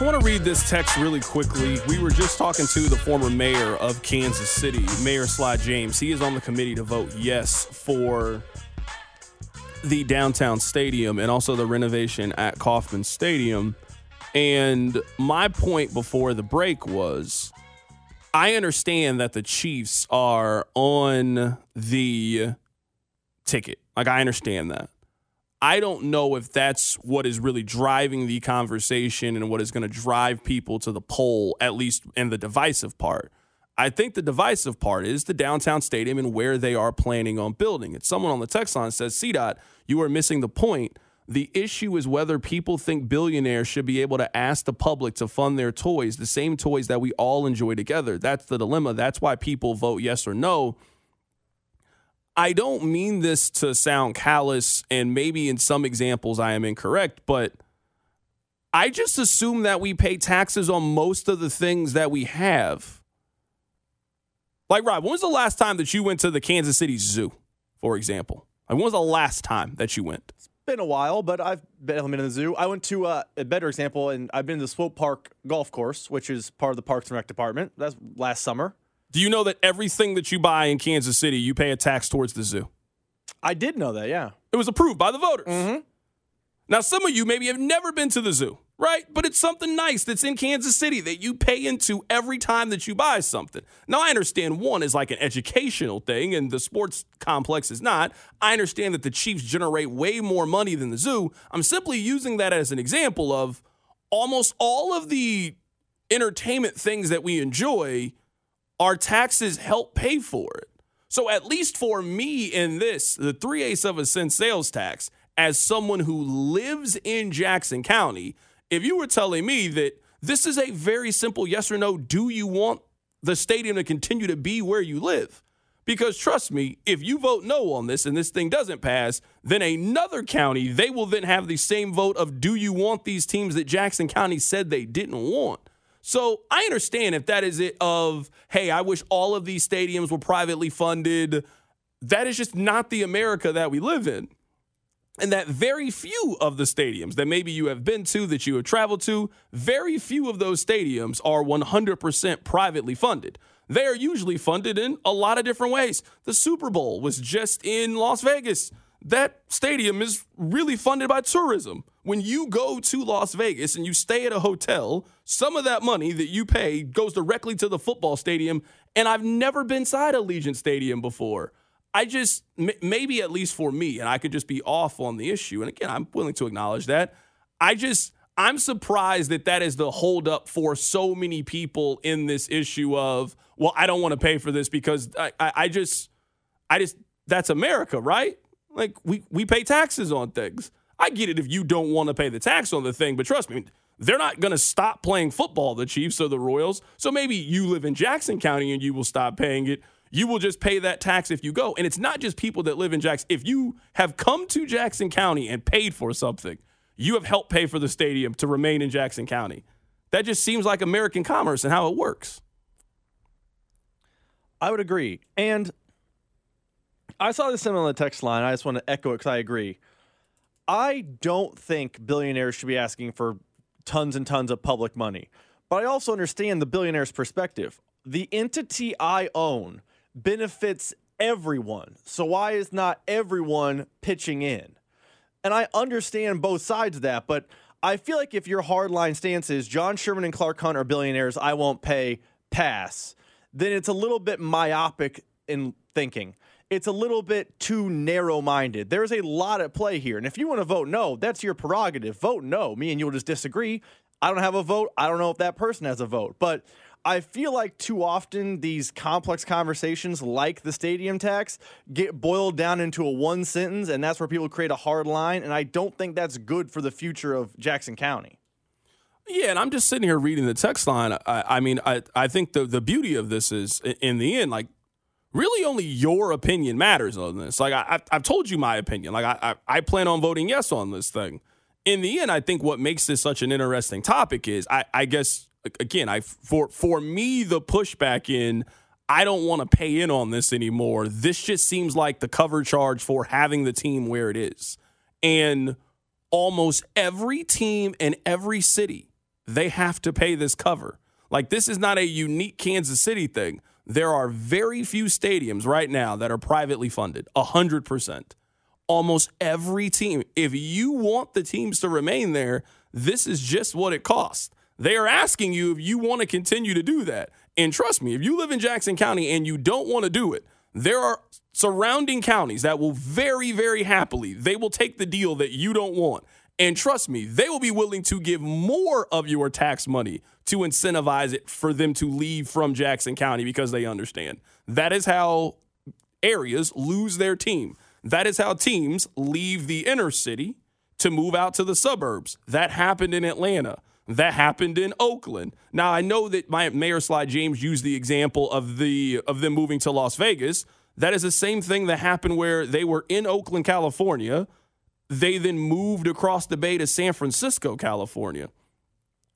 I want to read this text really quickly. We were just talking to the former mayor of Kansas City, Mayor Sly James. He is on the committee to vote yes for the downtown stadium and also the renovation at Kauffman Stadium. And my point before the break was, I understand that the Chiefs are on the ticket. Like, I understand that. I don't know if that's what is really driving the conversation and what is going to drive people to the poll, at least in the divisive part. I think the divisive part is the downtown stadium and where they are planning on building it. Someone on the text line says, CDOT, you are missing the point. The issue is whether people think billionaires should be able to ask the public to fund their toys, the same toys that we all enjoy together. That's the dilemma. That's why people vote yes or no. I don't mean this to sound callous, and maybe in some examples I am incorrect, but I just assume that we pay taxes on most of the things that we have. Like, Rob, when was the last time that you went to the Kansas City Zoo, for example? Like, when was the last time that you went? It's been a while, but I've been in the zoo. I went to a better example, and I've been to the Swope Park Golf Course, which is part of the Parks and Rec Department. That's last summer. Do you know that everything that you buy in Kansas City, you pay a tax towards the zoo? I did know that, yeah. It was approved by the voters. Mm-hmm. Now, some of you maybe have never been to the zoo, right? But it's something nice that's in Kansas City that you pay into every time that you buy something. Now, I understand one is like an educational thing, and the sports complex is not. I understand that the Chiefs generate way more money than the zoo. I'm simply using that as an example of almost all of the entertainment things that we enjoy. Our taxes help pay for it. So at least for me in this, the 3/8 of a cent sales tax, as someone who lives in Jackson County, if you were telling me that this is a very simple yes or no, do you want the stadium to continue to be where you live? Because trust me, if you vote no on this and this thing doesn't pass, then another county, they will then have the same vote of do you want these teams that Jackson County said they didn't want? So I understand if that is it of, hey, I wish all of these stadiums were privately funded. That is just not the America that we live in. And that very few of the stadiums that maybe you have been to, that you have traveled to, very few of those stadiums are 100% privately funded. They are usually funded in a lot of different ways. The Super Bowl was just in Las Vegas. That stadium is really funded by tourism. When you go to Las Vegas and you stay at a hotel, some of that money that you pay goes directly to the football stadium, and I've never been inside Allegiant Stadium before. I just, maybe at least for me, and I could just be off on the issue, and again, I'm willing to acknowledge that. I'm surprised that that is the holdup for so many people in this issue of, well, I don't want to pay for this because I just, that's America, right? Like, we pay taxes on things. I get it if you don't want to pay the tax on the thing, but trust me, they're not going to stop playing football, the Chiefs or the Royals. So maybe you live in Jackson County and you will stop paying it. You will just pay that tax if you go. And it's not just people that live in Jackson. If you have come to Jackson County and paid for something, you have helped pay for the stadium to remain in Jackson County. That just seems like American commerce and how it works. I would agree. And I saw this on the text line. I just want to echo it because I agree. I don't think billionaires should be asking for tons and tons of public money. But I also understand the billionaire's perspective. The entity I own benefits everyone. So why is not everyone pitching in? And I understand both sides of that, but I feel like if your hardline stance is John Sherman and Clark Hunt are billionaires, I won't pay, pass, then it's a little bit myopic in thinking. It's a little bit too narrow-minded. There's a lot at play here. And if you want to vote no, that's your prerogative. Vote no. Me and you will just disagree. I don't have a vote. I don't know if that person has a vote. But I feel like too often these complex conversations like the stadium tax get boiled down into a one sentence, and that's where people create a hard line, and I don't think that's good for the future of Jackson County. Yeah, and I'm just sitting here reading the text line. I mean, I think the beauty of this is, in the end, like, really only your opinion matters on this. Like, I've told you my opinion. Like, I plan on voting yes on this thing. In the end, I think what makes this such an interesting topic is, I guess, again, for me, the pushback in, I don't want to pay in on this anymore. This just seems like the cover charge for having the team where it is. And almost every team in every city, they have to pay this cover. Like, this is not a unique Kansas City thing. There are very few stadiums right now that are privately funded, 100%. Almost every team. If you want the teams to remain there, this is just what it costs. They are asking you if you want to continue to do that. And trust me, if you live in Jackson County and you don't want to do it, there are surrounding counties that will very, very happily, they will take the deal that you don't want. And trust me, they will be willing to give more of your tax money to incentivize it for them to leave from Jackson County because they understand. That is how areas lose their team. That is how teams leave the inner city to move out to the suburbs. That happened in Atlanta. That happened in Oakland. Now, I know that my Mayor Sly James used the example of them moving to Las Vegas. That is the same thing that happened where they were in Oakland, California. They then moved across the bay to San Francisco, California.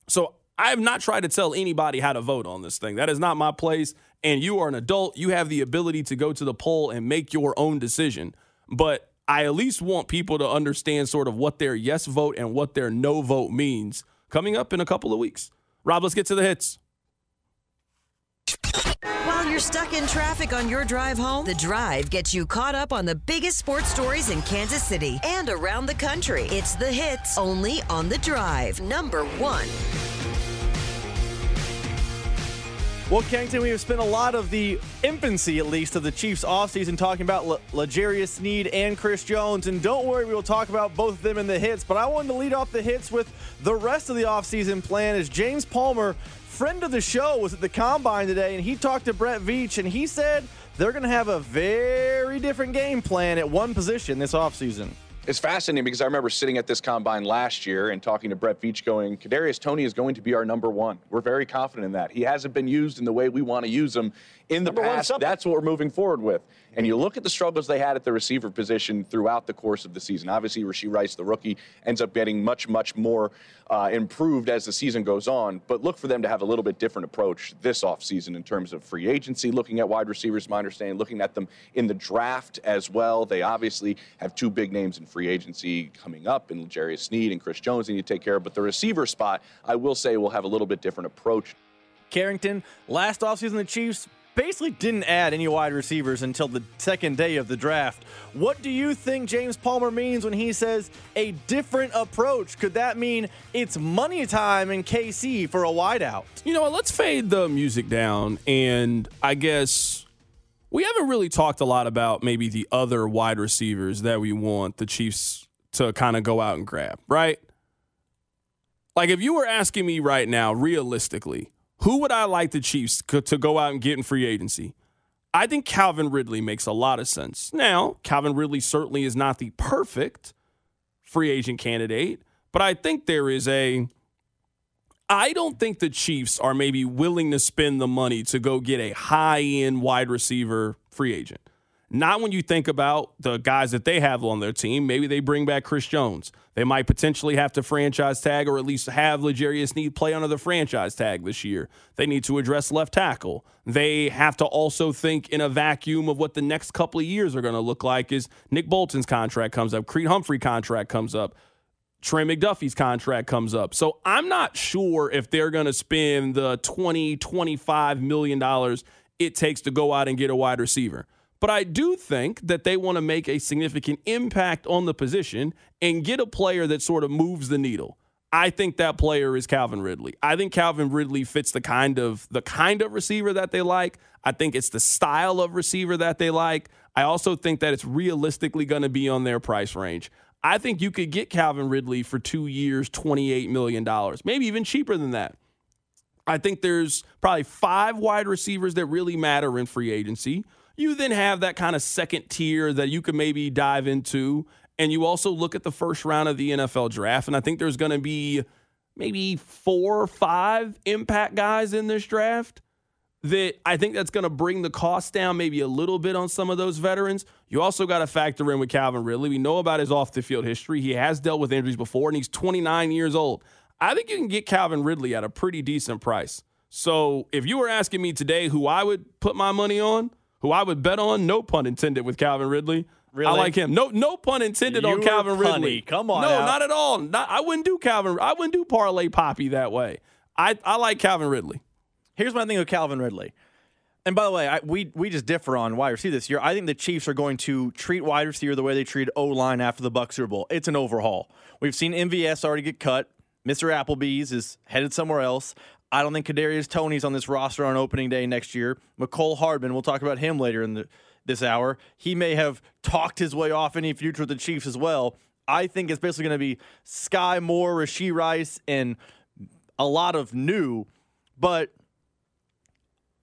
So I have not tried to tell anybody how to vote on this thing. That is not my place. And you are an adult. You have the ability to go to the poll and make your own decision. But I at least want people to understand sort of what their yes vote and what their no vote means. Coming up in a couple of weeks. Rob, let's get to the hits. While you're stuck in traffic on your drive home, The Drive gets you caught up on the biggest sports stories in Kansas City and around the country. It's The Hits, only on The Drive, #1. Well, Kennington, we have spent a lot of the infancy, at least, of the Chiefs offseason talking about L'Jarius Sneed and Chris Jones. And don't worry, we will talk about both of them in the hits. But I wanted to lead off the hits with the rest of the offseason plan as James Palmer, friend of the show, was at the Combine today. And he talked to Brett Veach, and he said they're going to have a very different game plan at one position this offseason. It's fascinating because I remember sitting at this Combine last year and talking to Brett Veach going, Kadarius Toney is going to be our number 1. We're very confident in that. He hasn't been used in the way we want to use him in the past. That's what we're moving forward with. And you look at the struggles they had at the receiver position throughout the course of the season. Obviously, Rashee Rice, the rookie, ends up getting much more improved as the season goes on. But look for them to have a little bit different approach this offseason in terms of free agency, looking at wide receivers, my understanding, looking at them in the draft as well. They obviously have two big names in free agency coming up in L'Jarius Sneed and Chris Jones they need to take care of. But the receiver spot, I will say, will have a little bit different approach. Carrington, last offseason, the Chiefs basically didn't add any wide receivers until the second day of the draft. What do you think James Palmer means when he says a different approach? Could that mean it's money time in KC for a wideout? You know what, let's fade the music down, and I guess we haven't really talked a lot about maybe the other wide receivers that we want the Chiefs to kind of go out and grab, right? Like, if you were asking me right now, realistically, who would I like the Chiefs to go out and get in free agency? I think Calvin Ridley makes a lot of sense. Now, Calvin Ridley certainly is not the perfect free agent candidate, but I think there is a – I don't think the Chiefs are maybe willing to spend the money to go get a high-end wide receiver free agent. Not when you think about the guys that they have on their team. Maybe they bring back Chris Jones. They might potentially have to franchise tag or at least have L'Jarius Sneed play under the franchise tag this year. They need to address left tackle. They have to also think in a vacuum of what the next couple of years are going to look like is Nick Bolton's contract comes up. Creed Humphrey contract comes up. Trey McDuffie's contract comes up. So I'm not sure if they're going to spend the $20, $25 million it takes to go out and get a wide receiver. But I do think that they want to make a significant impact on the position and get a player that sort of moves the needle. I think that player is Calvin Ridley. I think Calvin Ridley fits the kind of receiver that they like. I think it's the style of receiver that they like. I also think that it's realistically going to be on their price range. I think you could get Calvin Ridley for 2 years, $28 million, maybe even cheaper than that. I think there's probably 5 wide receivers that really matter in free agency. You then have that kind of second tier that you can maybe dive into. And you also look at the first round of the NFL draft. And I think there's going to be maybe 4 or 5 impact guys in this draft that I think that's going to bring the cost down maybe a little bit on some of those veterans. You also got to factor in with Calvin Ridley. We know about his off-the-field history. He has dealt with injuries before, and he's 29 years old. I think you can get Calvin Ridley at a pretty decent price. So if you were asking me today who I would put my money on, who I would bet on, no pun intended with Calvin Ridley. Really? I like him. No pun intended on Calvin Ridley. Come on. No, not at all. I wouldn't do Calvin. I wouldn't do Parlay Poppy that way. I like Calvin Ridley. Here's my thing with Calvin Ridley. And by the way, we just differ on wide receiver this year. I think the Chiefs are going to treat wide receiver the way they treated O-line after the Bucs Super Bowl. It's an overhaul. We've seen MVS already get cut. Mr. Applebee's is headed somewhere else. I don't think Kadarius Toney's on this roster on opening day next year. Mecole Hardman, we'll talk about him later in this hour. He may have talked his way off any future with the Chiefs as well. I think it's basically going to be Sky Moore, Rashee Rice, and a lot of new. But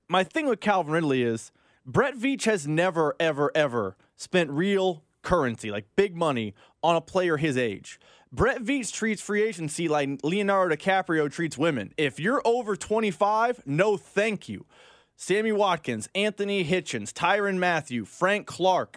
my thing with Calvin Ridley is Brett Veach has never, ever, ever spent real currency, like big money, on a player his age. Brett Veach treats free agency like Leonardo DiCaprio treats women. If you're over 25, no thank you. Sammy Watkins, Anthony Hitchens, Tyrann Mathieu, Frank Clark,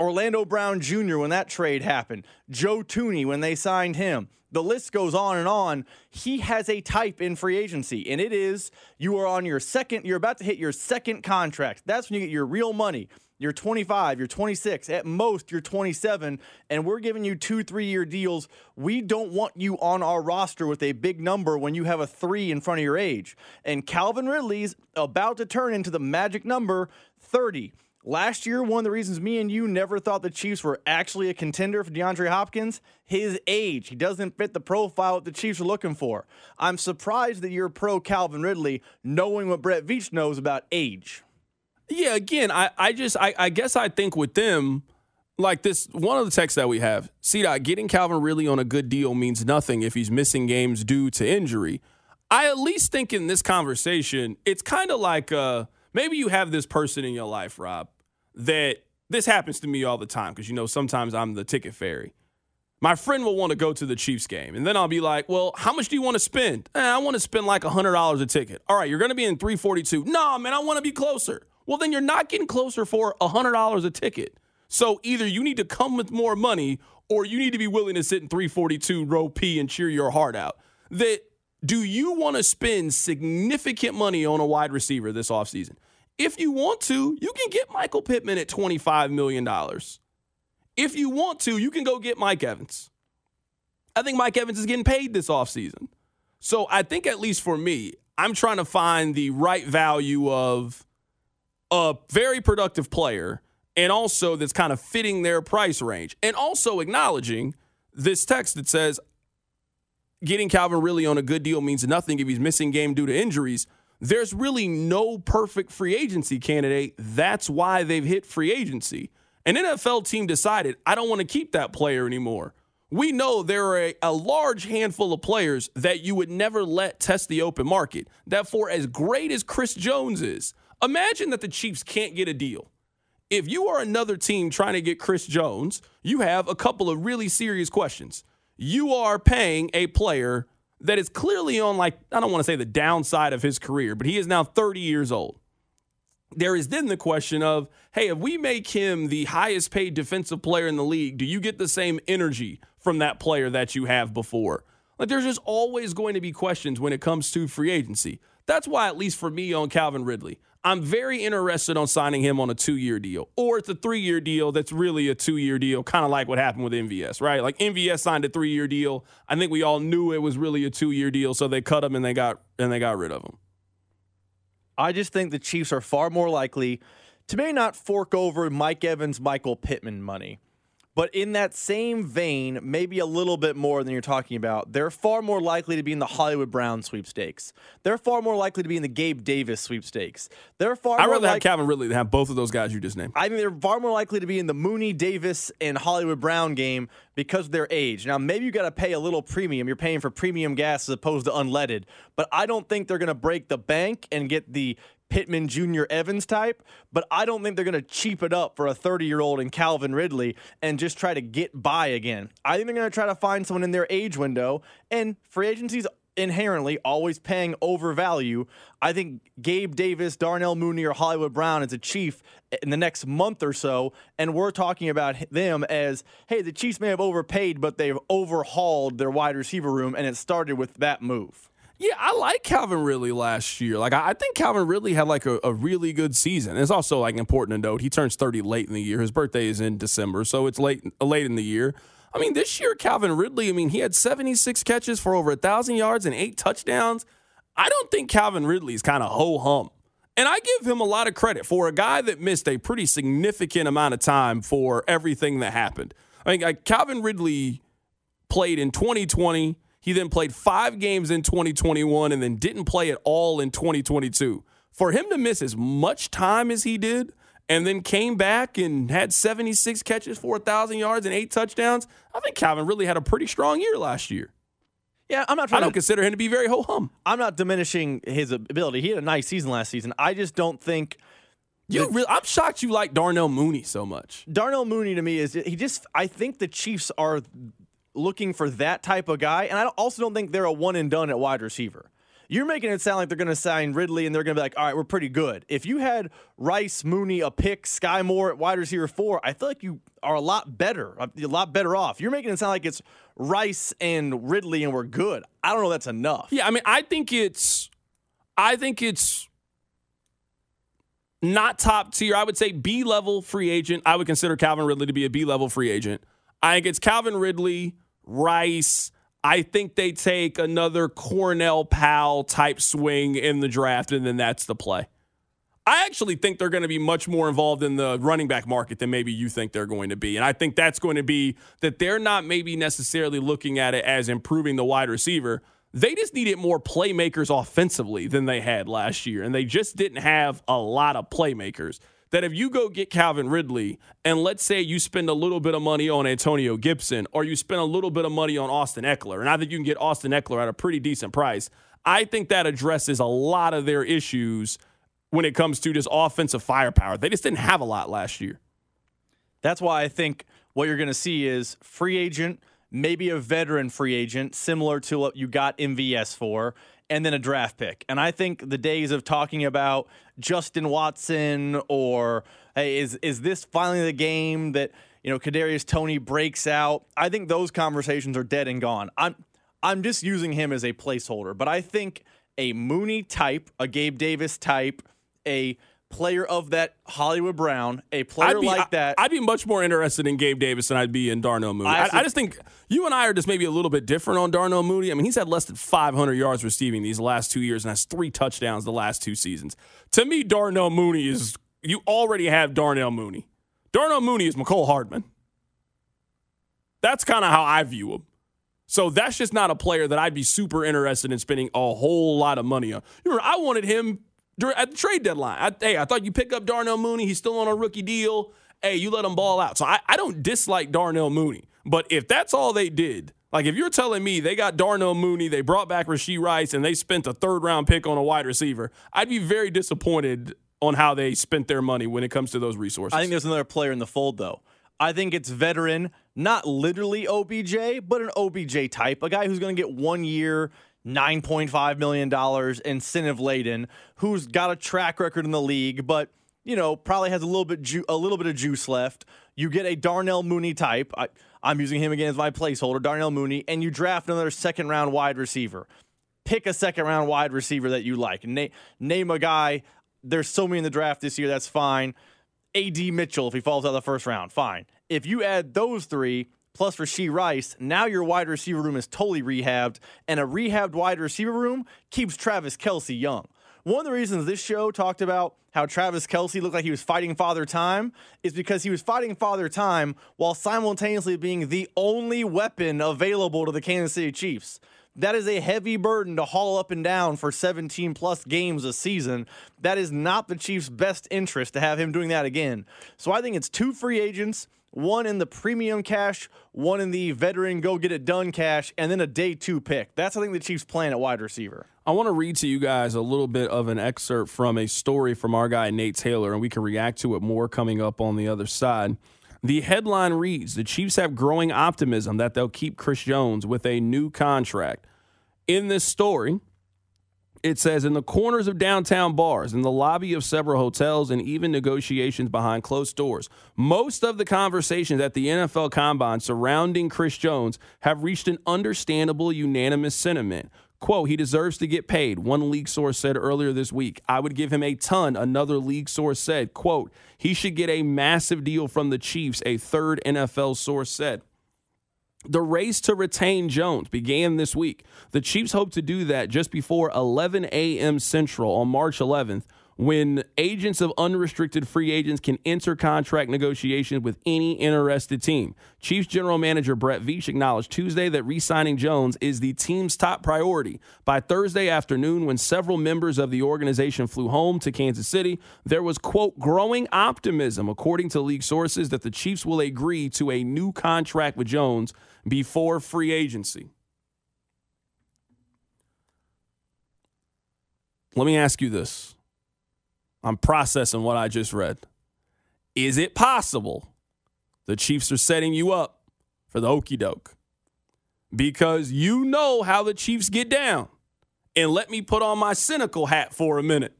Orlando Brown Jr. when that trade happened, Joe Tooney when they signed him. The list goes on and on. He has a type in free agency, and it is you are on your second, you're about to hit your second contract. That's when you get your real money. You're 25, you're 26, at most you're 27, and we're giving you 2-3-year deals. We don't want you on our roster with a big number when you have a 3 in front of your age. And Calvin Ridley's about to turn into the magic number 30. Last year, one of the reasons me and you never thought the Chiefs were actually a contender for DeAndre Hopkins, his age. He doesn't fit the profile that the Chiefs are looking for. I'm surprised that you're pro Calvin Ridley, knowing what Brett Veach knows about age. Yeah, again, I guess I think with them, like this, one of the texts that we have, C-Dot, getting Calvin Ridley on a good deal means nothing if he's missing games due to injury. I at least think in this conversation, it's kind of like maybe you have this person in your life, Rob, that this happens to me all the time because, you know, sometimes I'm the ticket fairy. My friend will want to go to the Chiefs game, and then I'll be like, well, how much do you want to spend? I want to spend like $100 a ticket. All right, you're going to be in 342. No, man, I want to be closer. Well, then you're not getting closer for $100 a ticket. So either you need to come with more money or you need to be willing to sit in 342 row P and cheer your heart out. That do you want to spend significant money on a wide receiver this offseason? If you want to, you can get Michael Pittman at $25 million. If you want to, you can go get Mike Evans. I think Mike Evans is getting paid this offseason. So I think at least for me, I'm trying to find the right value of a very productive player, and also that's kind of fitting their price range. And also acknowledging this text that says, getting Calvin Ridley on a good deal means nothing if he's missing game due to injuries. There's really no perfect free agency candidate. That's why they've hit free agency. An NFL team decided, I don't want to keep that player anymore. We know there are a large handful of players that you would never let test the open market. That for as great as Chris Jones is, Imagine that the Chiefs can't get a deal. If you are another team trying to get Chris Jones, you have a couple of really serious questions. You are paying a player that is clearly on, like, I don't want to say the downside of his career, but he is now 30 years old. There is then the question of, hey, if we make him the highest paid defensive player in the league, do you get the same energy from that player that you have before? Like, there's just always going to be questions when it comes to free agency. That's why, at least for me on Calvin Ridley, I'm very interested on signing him on a 2-year deal, or it's a 3-year deal that's really a 2-year deal, kind of like what happened with MVS, right? Like, MVS signed a 3-year deal. I think we all knew it was really a 2-year deal, so they cut him and they got rid of him. I just think the Chiefs are far more likely to maybe not fork over Mike Evans, Michael Pittman money. But in that same vein, maybe a little bit more than you're talking about, they're far more likely to be in the Hollywood Brown sweepstakes. They're far more likely to be in the Gabe Davis sweepstakes. They're far. I'd rather have Calvin Ridley than have both of those guys you just named. I think they're far more likely to be in the Mooney, Davis, and Hollywood Brown game because of their age. Now, maybe you got to pay a little premium. You're paying for premium gas as opposed to unleaded. But I don't think they're going to break the bank and get the Pittman Jr. Evans type, but I don't think they're going to cheap it up for a 30-year-old in Calvin Ridley and just try to get by again. I think they're going to try to find someone in their age window, and free agency's inherently always paying overvalue. I think Gabe Davis, Darnell Mooney, or Hollywood Brown is a Chief in the next month or so, and we're talking about them as, hey, the Chiefs may have overpaid, but they've overhauled their wide receiver room, and it started with that move. Yeah, I like Calvin Ridley last year. Like, I think Calvin Ridley had like a really good season. And it's also like important to note he turns 30 late in the year. His birthday is in December, so it's late in the year. I mean, this year Calvin Ridley, he had 76 catches for over 1,000 yards and 8 touchdowns. I don't think Calvin Ridley's kind of ho-hum. And I give him a lot of credit for a guy that missed a pretty significant amount of time for everything that happened. I mean, like, Calvin Ridley played in 2020. He then played 5 games in 2021 and then didn't play at all in 2022. For him to miss as much time as he did and then came back and had 76 catches, 4,000 yards, and 8 touchdowns, I think Calvin really had a pretty strong year last year. Yeah, I don't consider him to be very ho-hum. I'm not diminishing his ability. He had a nice season last season. I just don't think... I'm shocked you like Darnell Mooney so much. Darnell Mooney to me is... I think the Chiefs are... looking for that type of guy, and I also don't think they're a one and done at wide receiver. You're making it sound like they're going to sign Ridley and they're going to be like, all right, we're pretty good. If you had Rice, Mooney, a pick, Sky Moore at wide receiver 4, I feel like you are a lot better off. You're making it sound like it's Rice and Ridley and we're good. I don't know if that's enough. Yeah, I think it's not top tier. I would say B-level free agent. I would consider Calvin Ridley to be a B-level free agent. I think it's Calvin Ridley, Rice. I think they take another Cornell Powell type swing in the draft, and then that's the play. I actually think they're going to be much more involved in the running back market than maybe you think they're going to be. And I think that's going to be that they're not maybe necessarily looking at it as improving the wide receiver. They just needed more playmakers offensively than they had last year, and they just didn't have a lot of playmakers. That if you go get Calvin Ridley and let's say you spend a little bit of money on Antonio Gibson or you spend a little bit of money on Austin Eckler, and I think you can get Austin Eckler at a pretty decent price, I think that addresses a lot of their issues when it comes to just offensive firepower. They just didn't have a lot last year. That's why I think what you're going to see is free agent, maybe a veteran free agent, similar to what you got MVS for, and then a draft pick. And I think the days of talking about Justin Watson or, hey, is this finally the game that, Kadarius Toney breaks out? I think those conversations are dead and gone. I'm just using him as a placeholder. But I think a Mooney type, a Gabe Davis type, a player of that Hollywood Brown, a player that. I'd be much more interested in Gabe Davis than I'd be in Darnell Mooney. I just think you and I are just maybe a little bit different on Darnell Mooney. He's had less than 500 yards receiving these last 2 years and has 3 touchdowns the last 2 seasons. To me, Darnell Mooney is – you already have Darnell Mooney. Darnell Mooney is Mecole Hardman. That's kind of how I view him. So that's just not a player that I'd be super interested in spending a whole lot of money on. Remember, I wanted him – at the trade deadline. I thought you pick up Darnell Mooney. He's still on a rookie deal. Hey, you let him ball out. So I don't dislike Darnell Mooney. But if that's all they did, like if you're telling me they got Darnell Mooney, they brought back Rashee Rice, and they spent a 3rd-round pick on a wide receiver, I'd be very disappointed on how they spent their money when it comes to those resources. I think there's another player in the fold, though. I think it's veteran, not literally OBJ, but an OBJ type, a guy who's going to get 1 year, $9.5 million incentive-laden, who's got a track record in the league, but, you know, probably has a little bit of juice left. You get a Darnell Mooney type. I'm using him again as my placeholder, Darnell Mooney, and you draft another second-round wide receiver. Pick a second-round wide receiver that you like. Name a guy. There's so many in the draft this year. That's fine. A.D. Mitchell, if he falls out of the first round, fine. If you add those three, plus Rashee Rice, now your wide receiver room is totally rehabbed, and a rehabbed wide receiver room keeps Travis Kelce young. One of the reasons this show talked about how Travis Kelce looked like he was fighting Father Time is because he was fighting Father Time while simultaneously being the only weapon available to the Kansas City Chiefs. That is a heavy burden to haul up and down for 17-plus games a season. That is not the Chiefs' best interest to have him doing that again. So I think it's two free agents, one in the premium cash, one in the veteran go-get-it-done cash, and then a day 2 pick. That's, I think, the Chiefs' plan at wide receiver. I want to read to you guys a little bit of an excerpt from a story from our guy Nate Taylor, and we can react to it more coming up on the other side. The headline reads, the Chiefs have growing optimism that they'll keep Chris Jones with a new contract. In this story, it says, in the corners of downtown bars, in the lobby of several hotels, and even negotiations behind closed doors, most of the conversations at the NFL Combine surrounding Chris Jones have reached an understandable unanimous sentiment. Quote, he deserves to get paid, one league source said earlier this week. I would give him a ton, another league source said. Quote, he should get a massive deal from the Chiefs, a third NFL source said. The race to retain Jones began this week. The Chiefs hope to do that just before 11 a.m. Central on March 11th, when agents of unrestricted free agents can enter contract negotiations with any interested team. Chiefs General Manager Brett Veach acknowledged Tuesday that re-signing Jones is the team's top priority. By Thursday afternoon, when several members of the organization flew home to Kansas City, there was, quote, growing optimism, according to league sources, that the Chiefs will agree to a new contract with Jones before free agency. Let me ask you this. I'm processing what I just read. Is it possible the Chiefs are setting you up for the okie doke? Because you know how the Chiefs get down. And let me put on my cynical hat for a minute.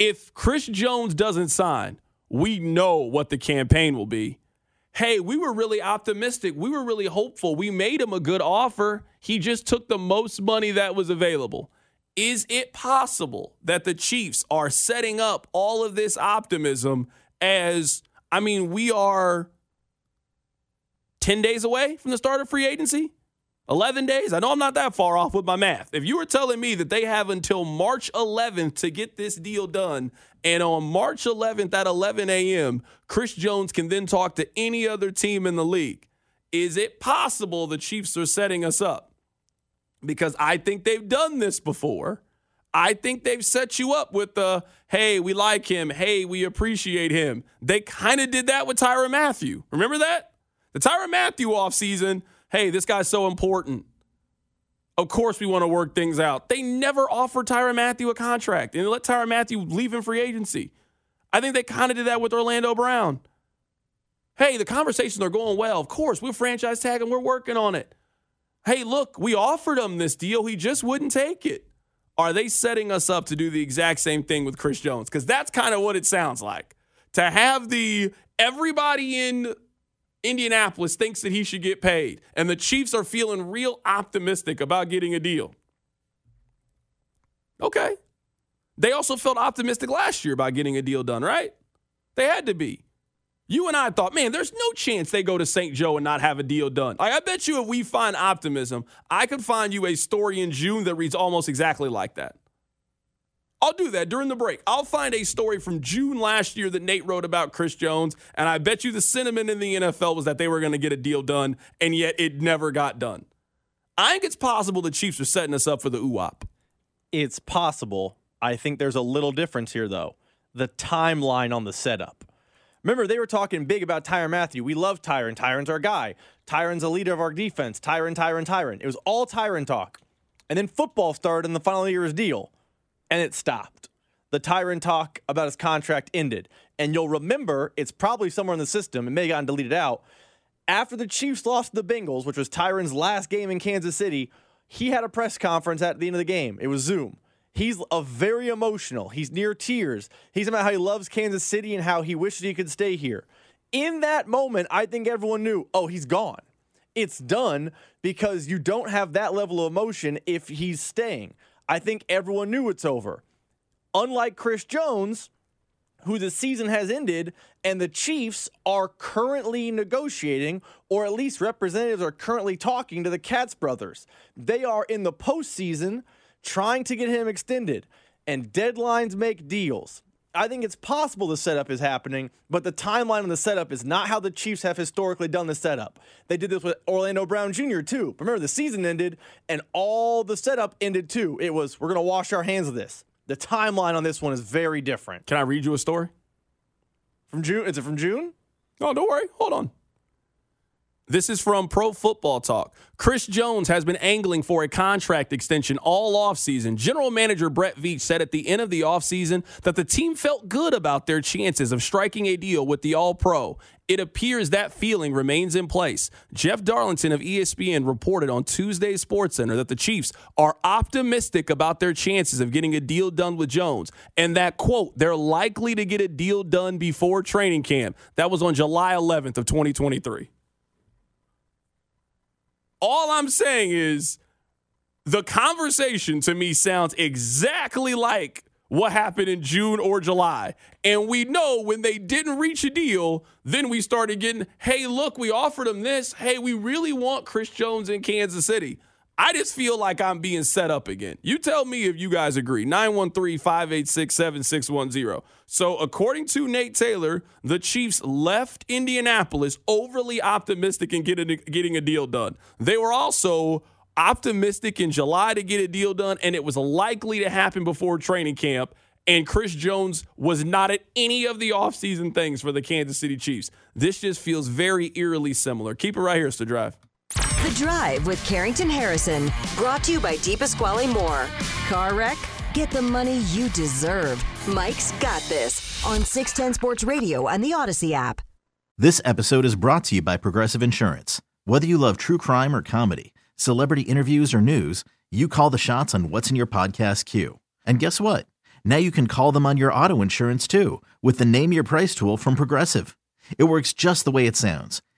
If Chris Jones doesn't sign, we know what the campaign will be. Hey, we were really optimistic. We were really hopeful. We made him a good offer. He just took the most money that was available. Is it possible that the Chiefs are setting up all of this optimism as, I mean, we are 10 days away from the start of free agency? 11 days? I know I'm not that far off with my math. If you were telling me that they have until March 11th to get this deal done, and on March 11th at 11 a.m., Chris Jones can then talk to any other team in the league, is it possible the Chiefs are setting us up? Because I think they've done this before. I think they've set you up with the, hey, we like him. Hey, we appreciate him. They kind of did that with Tyrann Mathieu. Remember that? The Tyrann Mathieu offseason, hey, this guy's so important. Of course we want to work things out. They never offered Tyrann Mathieu a contract and let Tyrann Mathieu leave in free agency. I think they kind of did that with Orlando Brown. Hey, the conversations are going well. Of course, we're franchise tagging. We're working on it. Hey, look, we offered him this deal. He just wouldn't take it. Are they setting us up to do the exact same thing with Chris Jones? Because that's kind of what it sounds like. To have the everybody in Indianapolis thinks that he should get paid, and the Chiefs are feeling real optimistic about getting a deal. Okay. They also felt optimistic last year about getting a deal done, right? They had to be. You and I thought, man, there's no chance they go to St. Joe and not have a deal done. Like, I bet you if we find optimism, I could find you a story in June that reads almost exactly like that. I'll do that during the break. I'll find a story from June last year that Nate wrote about Chris Jones, and I bet you the sentiment in the NFL was that they were going to get a deal done, and yet it never got done. I think it's possible the Chiefs are setting us up for the OOP. It's possible. I think there's a little difference here, though. The timeline on the setup. Remember, they were talking big about Tyrann Mathieu. We love Tyrann. Tyrann's our guy. Tyrann's a leader of our defense. Tyrann. It was all Tyrann talk. And then football started in the final year of his deal, and it stopped. the Tyrann talk about his contract ended. And you'll remember, it's probably somewhere in the system. It may have gotten deleted out. After the Chiefs lost to the Bengals, which was Tyrann's last game in Kansas City, he had a press conference at the end of the game. It was Zoom. He's very emotional. He's near tears. He's about how he loves Kansas City and how he wishes he could stay here. In that moment, I think everyone knew, oh, he's gone. It's done, because you don't have that level of emotion if he's staying. I think everyone knew it's over. Unlike Chris Jones, who the season has ended, and the Chiefs are currently negotiating, or at least representatives are currently talking to the Katz brothers. They are in the postseason trying to get him extended, and deadlines make deals. I think it's possible the setup is happening, but the timeline on the setup is not how the Chiefs have historically done the setup. They did this with Orlando Brown Jr. too. Remember, the season ended, and all the setup ended too. It was, we're going to wash our hands of this. The timeline on this one is very different. Can I read you a story? From June? Is it from June? No, don't worry. Hold on. This is from Pro Football Talk. Chris Jones has been angling for a contract extension all offseason. General Manager Brett Veach said at the end of the offseason that the team felt good about their chances of striking a deal with the All-Pro. It appears that feeling remains in place. Jeff Darlington of ESPN reported on Tuesday's SportsCenter that the Chiefs are optimistic about their chances of getting a deal done with Jones, and that, quote, they're likely to get a deal done before training camp. That was on July 11th of 2023. All I'm saying is the conversation to me sounds exactly like what happened in June or July. And we know when they didn't reach a deal, then we started getting, hey, look, we offered them this. Hey, we really want Chris Jones in Kansas City. I just feel like I'm being set up again. You tell me if you guys agree. 913-586-7610. So according to Nate Taylor, the Chiefs left Indianapolis overly optimistic in getting a deal done. They were also optimistic in July to get a deal done, and it was likely to happen before training camp. And Chris Jones was not at any of the offseason things for the Kansas City Chiefs. This just feels very eerily similar. Keep it right here. It's The Drive. The Drive with Carrington Harrison, brought to you by Deep Pasquale Moore. Car wreck? Get the money you deserve. Mike's got this on 610 Sports Radio and the Odyssey app. This episode is brought to you by Progressive Insurance. Whether you love true crime or comedy, celebrity interviews or news, you call the shots on what's in your podcast queue. And guess what? Now you can call them on your auto insurance too, with the Name Your Price tool from Progressive. It works just the way it sounds.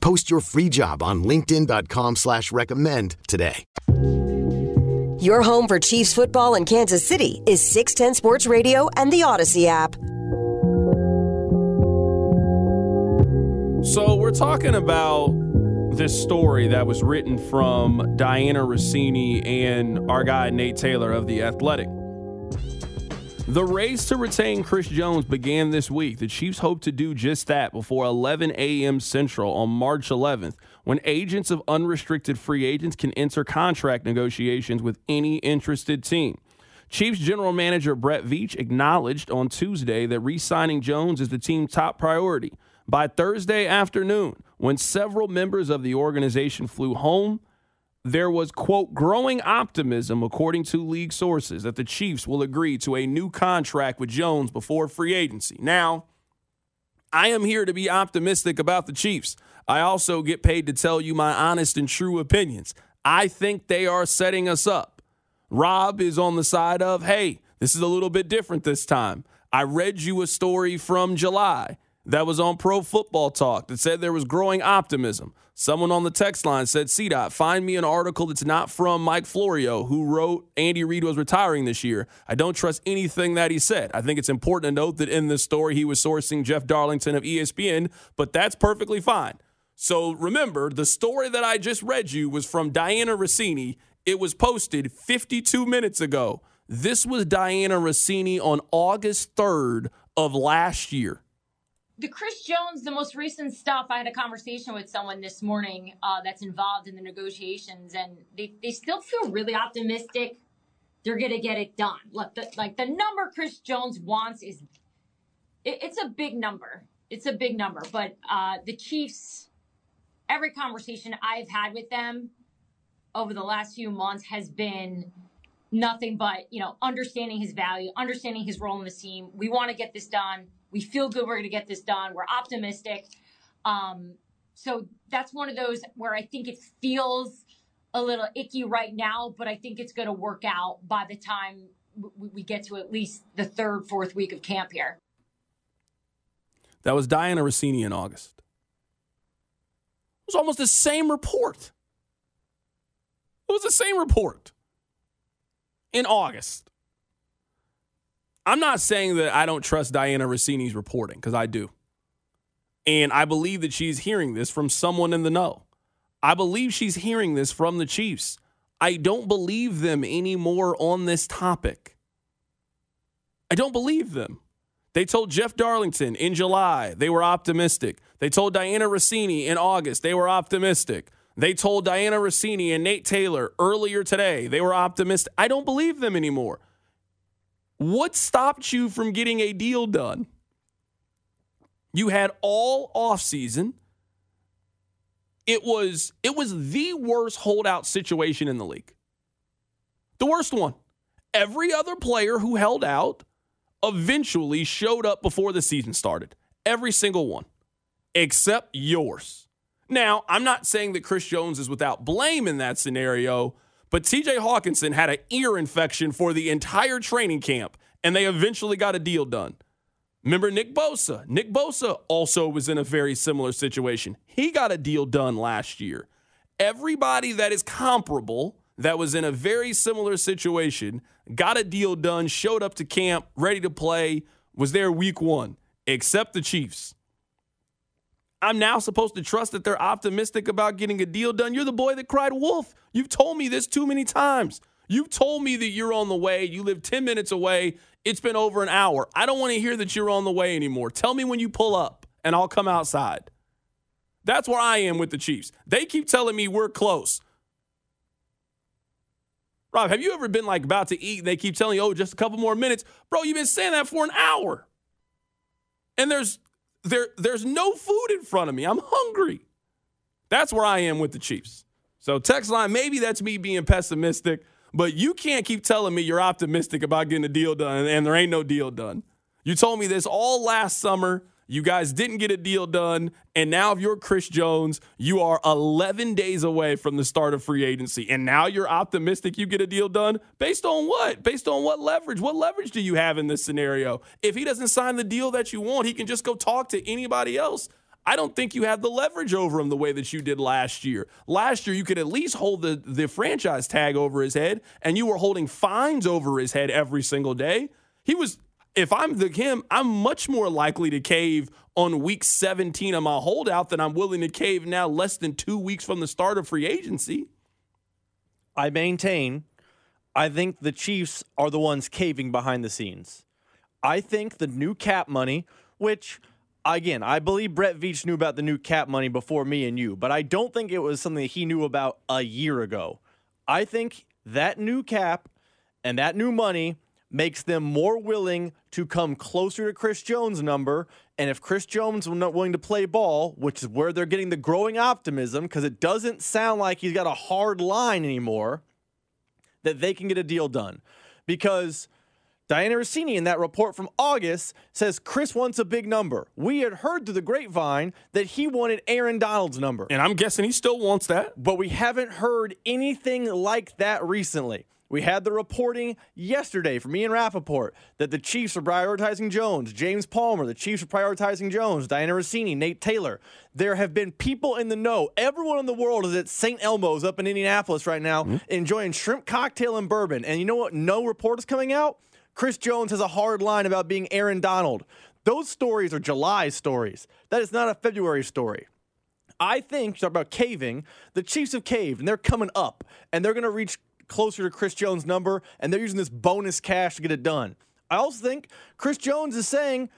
Post your free job on linkedin.com/recommend today. Your home for Chiefs football in Kansas City is 610 Sports Radio and the Odyssey app. So we're talking about this story that was written from Diana Russini and our guy Nate Taylor of The Athletic. The race to retain Chris Jones began this week. The Chiefs hope to do just that before 11 a.m. Central on March 11th, when agents of unrestricted free agents can enter contract negotiations with any interested team. Chiefs general manager Brett Veach acknowledged on Tuesday that re-signing Jones is the team's top priority. By Thursday afternoon, when several members of the organization flew home, there was, quote, growing optimism, according to league sources, that the Chiefs will agree to a new contract with Jones before free agency. Now, I am here to be optimistic about the Chiefs. I also get paid to tell you my honest and true opinions. I think they are setting us up. Rob is on the side of, hey, this is a little bit different this time. I read you a story from July that was on Pro Football Talk that said there was growing optimism. Someone on the text line said, C-Dot, find me an article that's not from Mike Florio, who wrote Andy Reid was retiring this year. I don't trust anything that he said. I think it's important to note that in this story he was sourcing Jeff Darlington of ESPN, but that's perfectly fine. So remember, the story that I just read you was from Diana Russini. It was posted 52 minutes ago. This was Diana Russini on August 3rd of last year. The Chris Jones, the most recent stuff, I had a conversation with someone this morning that's involved in the negotiations, and they still feel really optimistic they're going to get it done. Look, the number Chris Jones wants is it's a big number. It's a big number. But the Chiefs, every conversation I've had with them over the last few months has been nothing but, understanding his value, understanding his role in the team. We want to get this done. We feel good we're going to get this done. We're optimistic. So that's one of those where I think it feels a little icky right now, but I think it's going to work out by the time we get to at least the third, fourth week of camp here. That was Diana Russini in August. It was almost the same report. It was the same report in August. I'm not saying that I don't trust Diana Rossini's reporting, because I do. And I believe that she's hearing this from someone in the know. I believe she's hearing this from the Chiefs. I don't believe them anymore on this topic. I don't believe them. They told Jeff Darlington in July they were optimistic. They told Diana Russini in August they were optimistic. They told Diana Russini and Nate Taylor earlier today they were optimistic. I don't believe them anymore. What stopped you from getting a deal done? You had all offseason. It was the worst holdout situation in the league. The worst one. Every other player who held out eventually showed up before the season started. Every single one. Except yours. Now, I'm not saying that Chris Jones is without blame in that scenario, but TJ Hawkinson had an ear infection for the entire training camp, and they eventually got a deal done. Remember Nick Bosa? Nick Bosa also was in a very similar situation. He got a deal done last year. Everybody that is comparable, that was in a very similar situation, got a deal done, showed up to camp, ready to play, was there week one, except the Chiefs. I'm now supposed to trust that they're optimistic about getting a deal done. You're the boy that cried wolf. You've told me this too many times. You've told me that you're on the way. You live 10 minutes away. It's been over an hour. I don't want to hear that you're on the way anymore. Tell me when you pull up, and I'll come outside. That's where I am with the Chiefs. They keep telling me we're close. Rob, have you ever been like about to eat, and they keep telling you, oh, just a couple more minutes? Bro, you've been saying that for an hour. And there's no food in front of me. I'm hungry. That's where I am with the Chiefs. So text line, maybe that's me being pessimistic, but you can't keep telling me you're optimistic about getting a deal done and there ain't no deal done. You told me this all last summer. You guys didn't get a deal done, and now if you're Chris Jones, you are 11 days away from the start of free agency, and now you're optimistic you get a deal done? Based on what? Based on what leverage? What leverage do you have in this scenario? If he doesn't sign the deal that you want, he can just go talk to anybody else. I don't think you have the leverage over him the way that you did last year. Last year, you could at least hold the franchise tag over his head, and you were holding fines over his head every single day. If I'm him, I'm much more likely to cave on week 17 of my holdout than I'm willing to cave now less than 2 weeks from the start of free agency. I maintain, I think the Chiefs are the ones caving behind the scenes. I think the new cap money, which, again, I believe Brett Veach knew about the new cap money before me and you, but I don't think it was something that he knew about a year ago. I think that new cap and that new money makes them more willing to come closer to Chris Jones' number. And if Chris Jones was not willing to play ball, which is where they're getting the growing optimism, because it doesn't sound like he's got a hard line anymore, that they can get a deal done. Because Diana Russini in that report from August says Chris wants a big number. We had heard through the grapevine that he wanted Aaron Donald's number. And I'm guessing he still wants that. But we haven't heard anything like that recently. We had the reporting yesterday from Ian Rappaport that the Chiefs are prioritizing Jones, James Palmer, the Chiefs are prioritizing Jones, Diana Russini, Nate Taylor. There have been people in the know. Everyone in the world is at St. Elmo's up in Indianapolis right now enjoying shrimp cocktail and bourbon. And you know what? No report is coming out. Chris Jones has a hard line about being Aaron Donald. Those stories are July stories. That is not a February story. I think, talk about caving, the Chiefs have caved, and they're coming up, and they're going to reach closer to Chris Jones' number, and they're using this bonus cash to get it done. I also think Chris Jones is saying,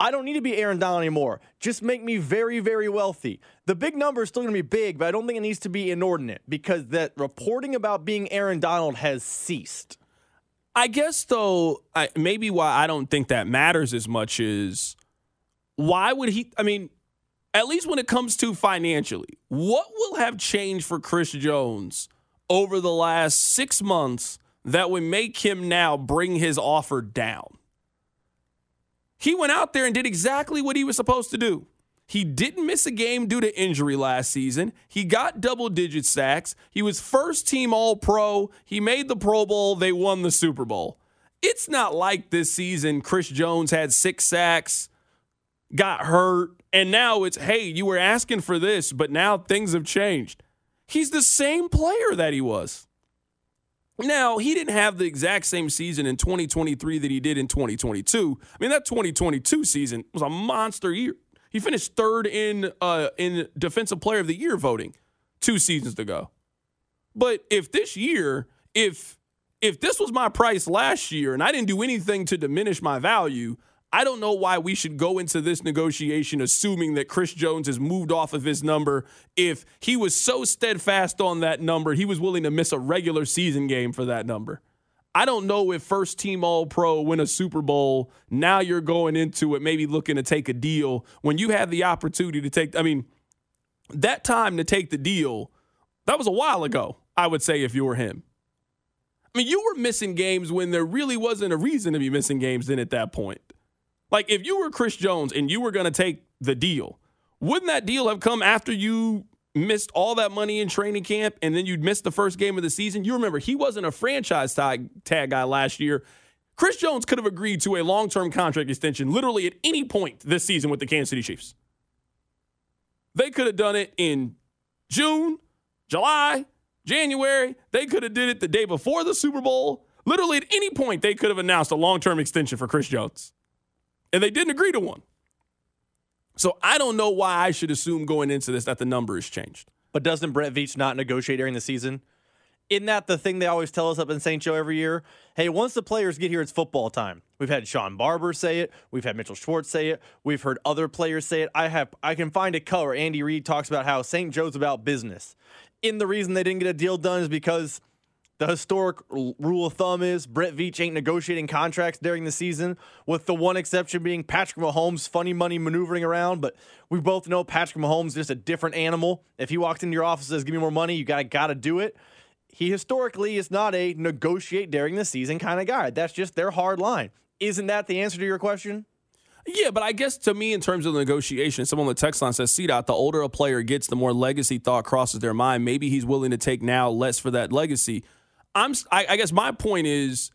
I don't need to be Aaron Donald anymore. Just make me very, very wealthy. The big number is still going to be big, but I don't think it needs to be inordinate because that reporting about being Aaron Donald has ceased. I guess, though, maybe why I don't think that matters as much is why would he – I mean, at least when it comes to financially, what will have changed for Chris Jones – over the last 6 months that would make him now bring his offer down? He went out there and did exactly what he was supposed to do. He didn't miss a game due to injury last season. He got double-digit sacks. He was first-team All-Pro. He made the Pro Bowl. They won the Super Bowl. It's not like this season Chris Jones had 6 sacks, got hurt, and now it's, hey, you were asking for this, but now things have changed. He's the same player that he was. Now, he didn't have the exact same season in 2023 that he did in 2022. I mean, that 2022 season was a monster year. He finished third in Defensive Player of the Year voting 2 seasons ago. But if this year, if this was my price last year and I didn't do anything to diminish my value, I don't know why we should go into this negotiation assuming that Chris Jones has moved off of his number if he was so steadfast on that number, he was willing to miss a regular season game for that number. I don't know if first team All-Pro, win a Super Bowl, now you're going into it maybe looking to take a deal when you had the opportunity to take – I mean, that time to take the deal, that was a while ago, I would say, if you were him. I mean, you were missing games when there really wasn't a reason to be missing games then at that point. Like, if you were Chris Jones and you were going to take the deal, wouldn't that deal have come after you missed all that money in training camp and then you'd missed the first game of the season? You remember, he wasn't a franchise tag guy last year. Chris Jones could have agreed to a long-term contract extension literally at any point this season with the Kansas City Chiefs. They could have done it in June, July, January. They could have did it the day before the Super Bowl. Literally at any point, they could have announced a long-term extension for Chris Jones. And they didn't agree to one. So I don't know why I should assume going into this that the number has changed. But doesn't Brett Veach not negotiate during the season? Isn't that the thing they always tell us up in St. Joe every year? Hey, once the players get here, it's football time. We've had Sean Barber say it. We've had Mitchell Schwartz say it. We've heard other players say it. I can find a cover. Andy Reid talks about how St. Joe's about business. And the reason they didn't get a deal done is because the historic rule of thumb is Brett Veach ain't negotiating contracts during the season, with the one exception being Patrick Mahomes' funny money maneuvering around. But we both know Patrick Mahomes is just a different animal. If he walks into your office and says, give me more money, you got to do it. He historically is not a negotiate during the season kind of guy. That's just their hard line. Isn't that the answer to your question? Yeah, but I guess to me, in terms of the negotiation, someone on the text line says, C-Dot, the older a player gets, the more legacy thought crosses their mind. Maybe he's willing to take now less for that legacy. I guess my point is,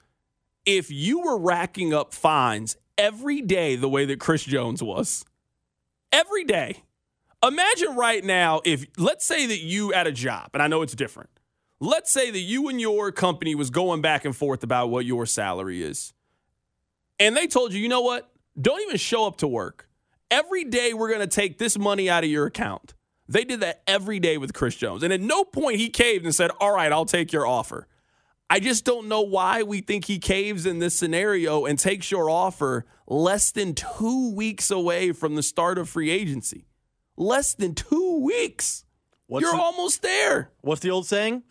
if you were racking up fines every day the way that Chris Jones was, every day, imagine right now if, let's say that you at a job, and I know it's different, let's say that you and your company was going back and forth about what your salary is, and they told you, you know what, don't even show up to work. Every day we're going to take this money out of your account. They did that every day with Chris Jones, and at no point he caved and said, all right, I'll take your offer. I just don't know why we think he caves in this scenario and takes your offer less than 2 weeks away from the start of free agency. Less than 2 weeks. You're almost there. What's the old saying?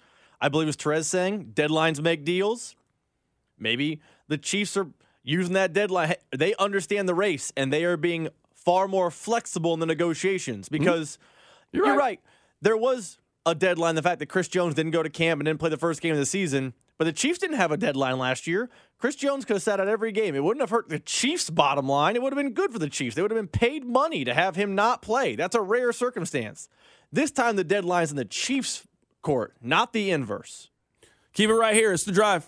I believe it's Therese saying, deadlines make deals. Maybe the Chiefs are using that deadline. They understand the race, and they are being far more flexible in the negotiations because you're right. There was a deadline, the fact that Chris Jones didn't go to camp and didn't play the first game of the season. But the Chiefs didn't have a deadline last year. Chris Jones could have sat out every game. It wouldn't have hurt the Chiefs' bottom line. It would have been good for the Chiefs. They would have been paid money to have him not play. That's a rare circumstance. This time the deadline's in the Chiefs' court, not the inverse. Keep it right here. It's The Drive.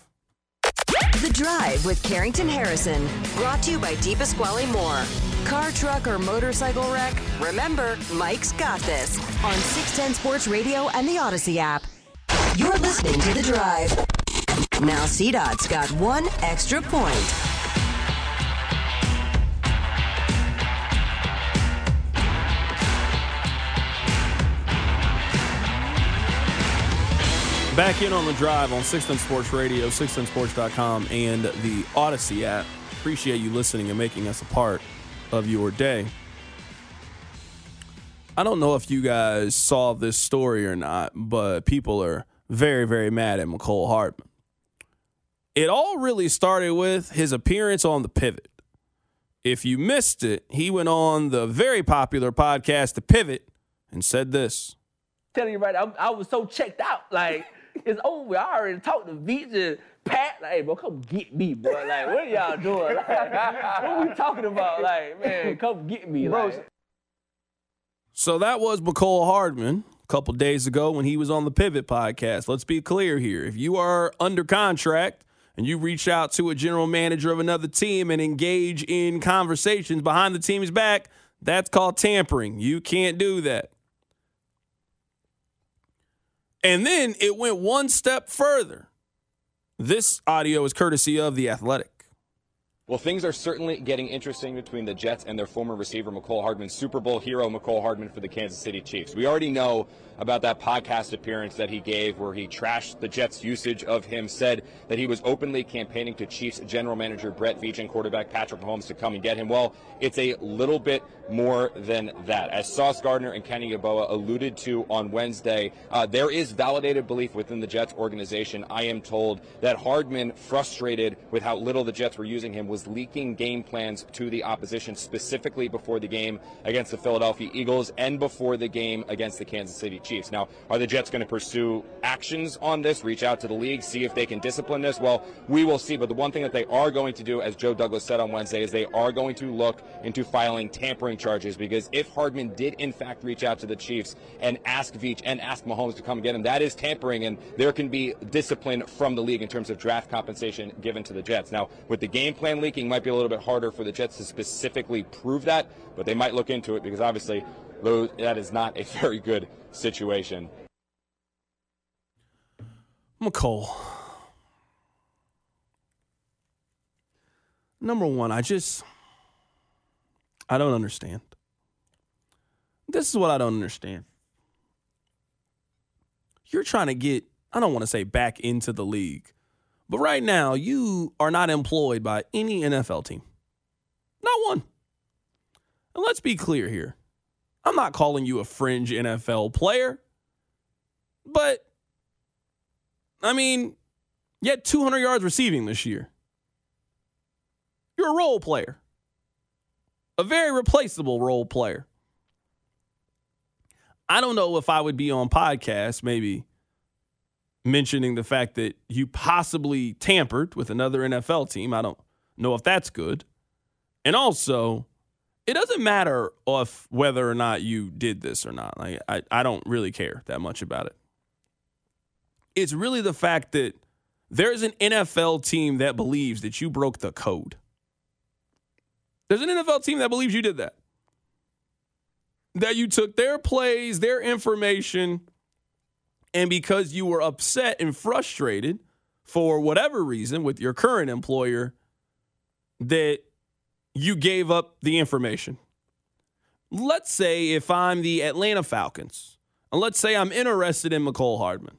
The Drive with Carrington Harrison. Brought to you by Deep Pasquale Moore. Car, truck, or motorcycle wreck? Remember, Mike's got this. On 610 Sports Radio and the Odyssey app. You're listening to The Drive. Now CDOT's got one extra point. Back in on The Drive on 610 Sports Radio, 610sports.com, and the Odyssey app. Appreciate you listening and making us a part of your day. I don't know if you guys saw this story or not, but people are very, very mad at Mecole Hardman. It all really started with his appearance on The Pivot. If you missed it, he went on the very popular podcast, The Pivot, and said this. I'm telling you right now, I was so checked out, like... It's over. I already talked to Veach and Pat. Like, hey, bro, come get me, bro. Like, what are y'all doing? Like, what we talking about? Like, man, come get me. Bro. Like. So that was Mecole Hardman a couple days ago when he was on the Pivot podcast. Let's be clear here. If you are under contract and you reach out to a general manager of another team and engage in conversations behind the team's back, that's called tampering. You can't do that. And then it went one step further. This audio is courtesy of The Athletic. Well, things are certainly getting interesting between the Jets and their former receiver, Mecole Hardman, Super Bowl hero Mecole Hardman for the Kansas City Chiefs. We already know about that podcast appearance that he gave where he trashed the Jets' usage of him, said that he was openly campaigning to Chiefs general manager Brett Veach and quarterback Patrick Mahomes to come and get him. Well, it's a little bit more than that. As Sauce Gardner and Kenny Yeboah alluded to on Wednesday, there is validated belief within the Jets organization, I am told, that Hardman, frustrated with how little the Jets were using him, was leaking game plans to the opposition, specifically before the game against the Philadelphia Eagles and before the game against the Kansas City Chiefs. Now, are the Jets going to pursue actions on this, reach out to the league, see if they can discipline this? Well, we will see. But the one thing that they are going to do, as Joe Douglas said on Wednesday, is they are going to look into filing tampering charges, because if Hardman did, in fact, reach out to the Chiefs and ask Veach and ask Mahomes to come get him, that is tampering, and there can be discipline from the league in terms of draft compensation given to the Jets. Now, with the game plan leaking, might be a little bit harder for the Jets to specifically prove that, but they might look into it, because obviously that is not a very good situation. Mecole, number one, I don't understand. This is what I don't understand. You're trying to get, I don't want to say back into the league, but right now, you are not employed by any NFL team. Not one. And let's be clear here. I'm not calling you a fringe NFL player. But, I mean, you had 200 yards receiving this year. You're a role player. A very replaceable role player. I don't know if I would be on podcasts, maybe, mentioning the fact that you possibly tampered with another NFL team. I don't know if that's good. And also, it doesn't matter if whether or not you did this or not. Like, I don't really care that much about it. It's really the fact that there's an NFL team that believes that you broke the code. There's an NFL team that believes you did that. That you took their plays, their information, and because you were upset and frustrated for whatever reason with your current employer, that you gave up the information. Let's say if I'm the Atlanta Falcons, and let's say I'm interested in Mecole Hardman.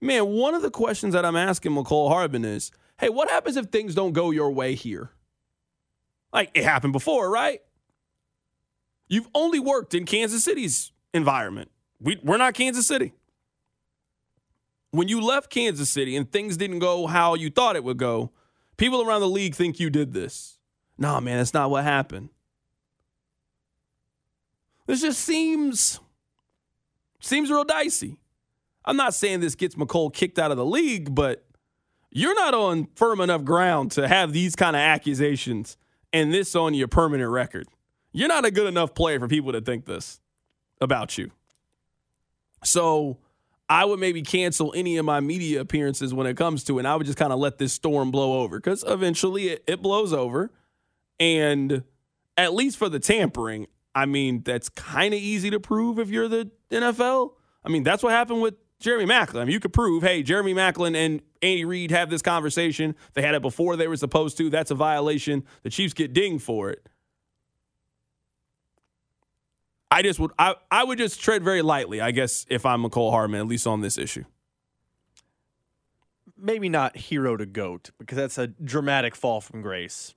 Man, one of the questions that I'm asking Mecole Hardman is, hey, what happens if things don't go your way here? Like, it happened before, right? You've only worked in Kansas City's environment. We're not Kansas City. When you left Kansas City and things didn't go how you thought it would go, people around the league think you did this. Nah, man, that's not what happened. This just seems real dicey. I'm not saying this gets Mecole kicked out of the league, but you're not on firm enough ground to have these kind of accusations and this on your permanent record. You're not a good enough player for people to think this about you. So I would maybe cancel any of my media appearances when it comes to it, and I would just kind of let this storm blow over, because eventually it blows over. And at least for the tampering, I mean, that's kind of easy to prove if you're the NFL. I mean, that's what happened with Jeremy Maclin. I mean, you could prove, hey, Jeremy Maclin and Andy Reid have this conversation. They had it before they were supposed to. That's a violation. The Chiefs get dinged for it. I would just tread very lightly, I guess, if I'm Mecole Hardman, at least on this issue. Maybe not hero to goat, because that's a dramatic fall from grace.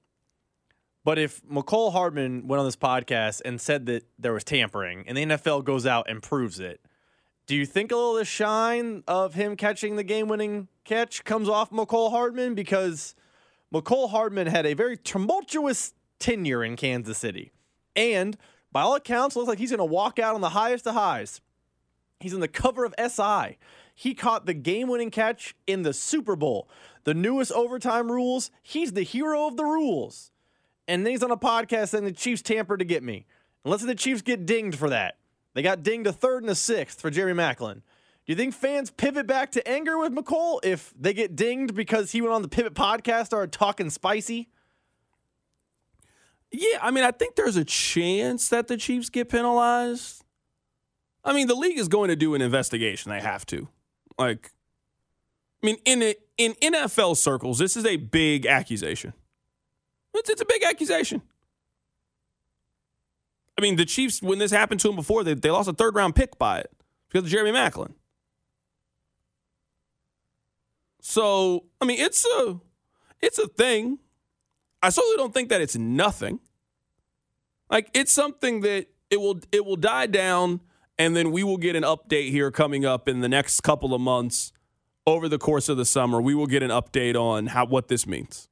But if Mecole Hardman went on this podcast and said that there was tampering, and the NFL goes out and proves it, do you think a little of the shine of him catching the game-winning catch comes off Mecole Hardman? Because Mecole Hardman had a very tumultuous tenure in Kansas City, and by all accounts, it looks like he's going to walk out on the highest of highs. He's on the cover of SI. He caught the game-winning catch in the Super Bowl. The newest overtime rules, he's the hero of the rules. And then he's on a podcast saying the Chiefs tampered to get me. And let's say the Chiefs get dinged for that. They got dinged a third and a sixth for Jeremy Maclin. Do you think fans pivot back to anger with Mecole if they get dinged because he went on the Pivot podcast or talking spicy? Yeah, I mean, I think there's a chance that the Chiefs get penalized. I mean, the league is going to do an investigation. They have to. Like, I mean, in NFL circles, this is a big accusation. It's a big accusation. I mean, the Chiefs, when this happened to them before, they lost a third-round pick by it because of Jeremy Maclin. So, I mean, it's a thing. I certainly don't think that it's nothing. Like, it's something that it will die down, and then we will get an update here coming up in the next couple of months. Over the course of the summer, we will get an update on what this means.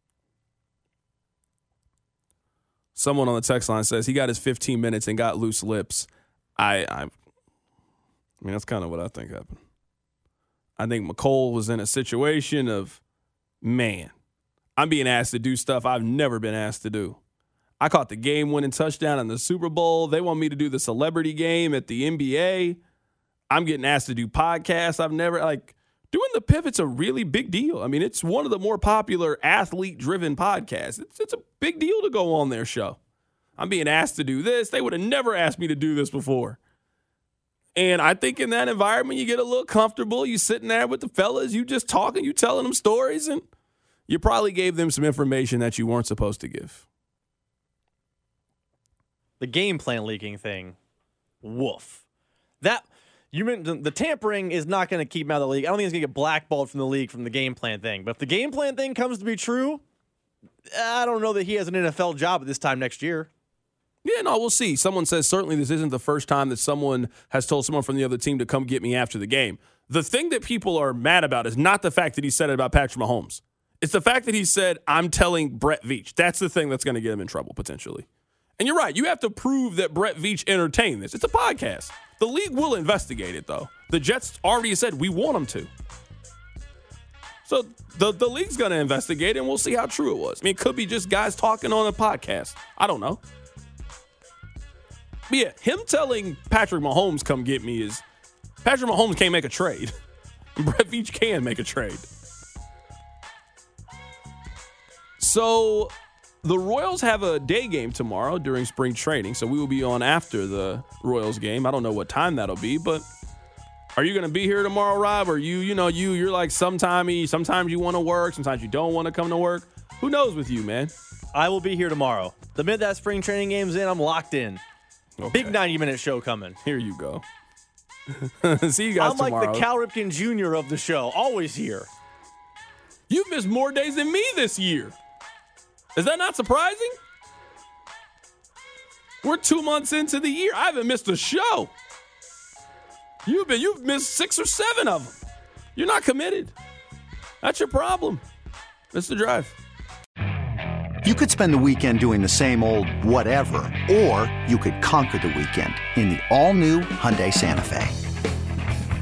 Someone on the text line says he got his 15 minutes and got loose lips. I mean, that's kind of what I think happened. I think Mecole was in a situation of, man, I'm being asked to do stuff I've never been asked to do. I caught the game-winning touchdown in the Super Bowl. They want me to do the celebrity game at the NBA. I'm getting asked to do podcasts. I've never, like, doing the Pivot's a really big deal. I mean, it's one of the more popular athlete-driven podcasts. It's a big deal to go on their show. I'm being asked to do this. They would have never asked me to do this before. And I think in that environment, you get a little comfortable. You sitting there with the fellas. You just talking. You telling them stories, and you probably gave them some information that you weren't supposed to give. The game plan leaking thing, woof. That, you meant the tampering is not going to keep him out of the league. I don't think he's going to get blackballed from the league from the game plan thing. But if the game plan thing comes to be true, I don't know that he has an NFL job at this time next year. Yeah, no, we'll see. Someone says, certainly this isn't the first time that someone has told someone from the other team to come get me after the game. The thing that people are mad about is not the fact that he said it about Patrick Mahomes. It's the fact that he said, I'm telling Brett Veach. That's the thing that's going to get him in trouble, potentially. And you're right. You have to prove that Brett Veach entertained this. It's a podcast. The league will investigate it, though. The Jets already said we want them to. So the league's going to investigate, and we'll see how true it was. I mean, it could be just guys talking on a podcast. I don't know. But yeah, him telling Patrick Mahomes come get me is Patrick Mahomes can't make a trade. Brett Veach can make a trade. So the Royals have a day game tomorrow during spring training, so we will be on after the Royals game. I don't know what time that'll be, but are you going to be here tomorrow, Rob? Or you're like sometimey. Sometimes you want to work. Sometimes you don't want to come to work. Who knows with you, man? I will be here tomorrow. The minute that spring training game's in, I'm locked in. Okay. Big 90-minute show coming. Here you go. See you guys tomorrow. I'm like the Cal Ripken Jr. of the show. Always here. You've missed more days than me this year. Is that not surprising? We're 2 months into the year. I haven't missed a show. You've missed 6 or 7 of them. You're not committed. That's your problem. It's The Drive. You could spend the weekend doing the same old whatever, or you could conquer the weekend in the all-new Hyundai Santa Fe.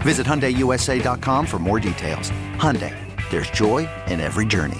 Visit HyundaiUSA.com for more details. Hyundai. There's joy in every journey.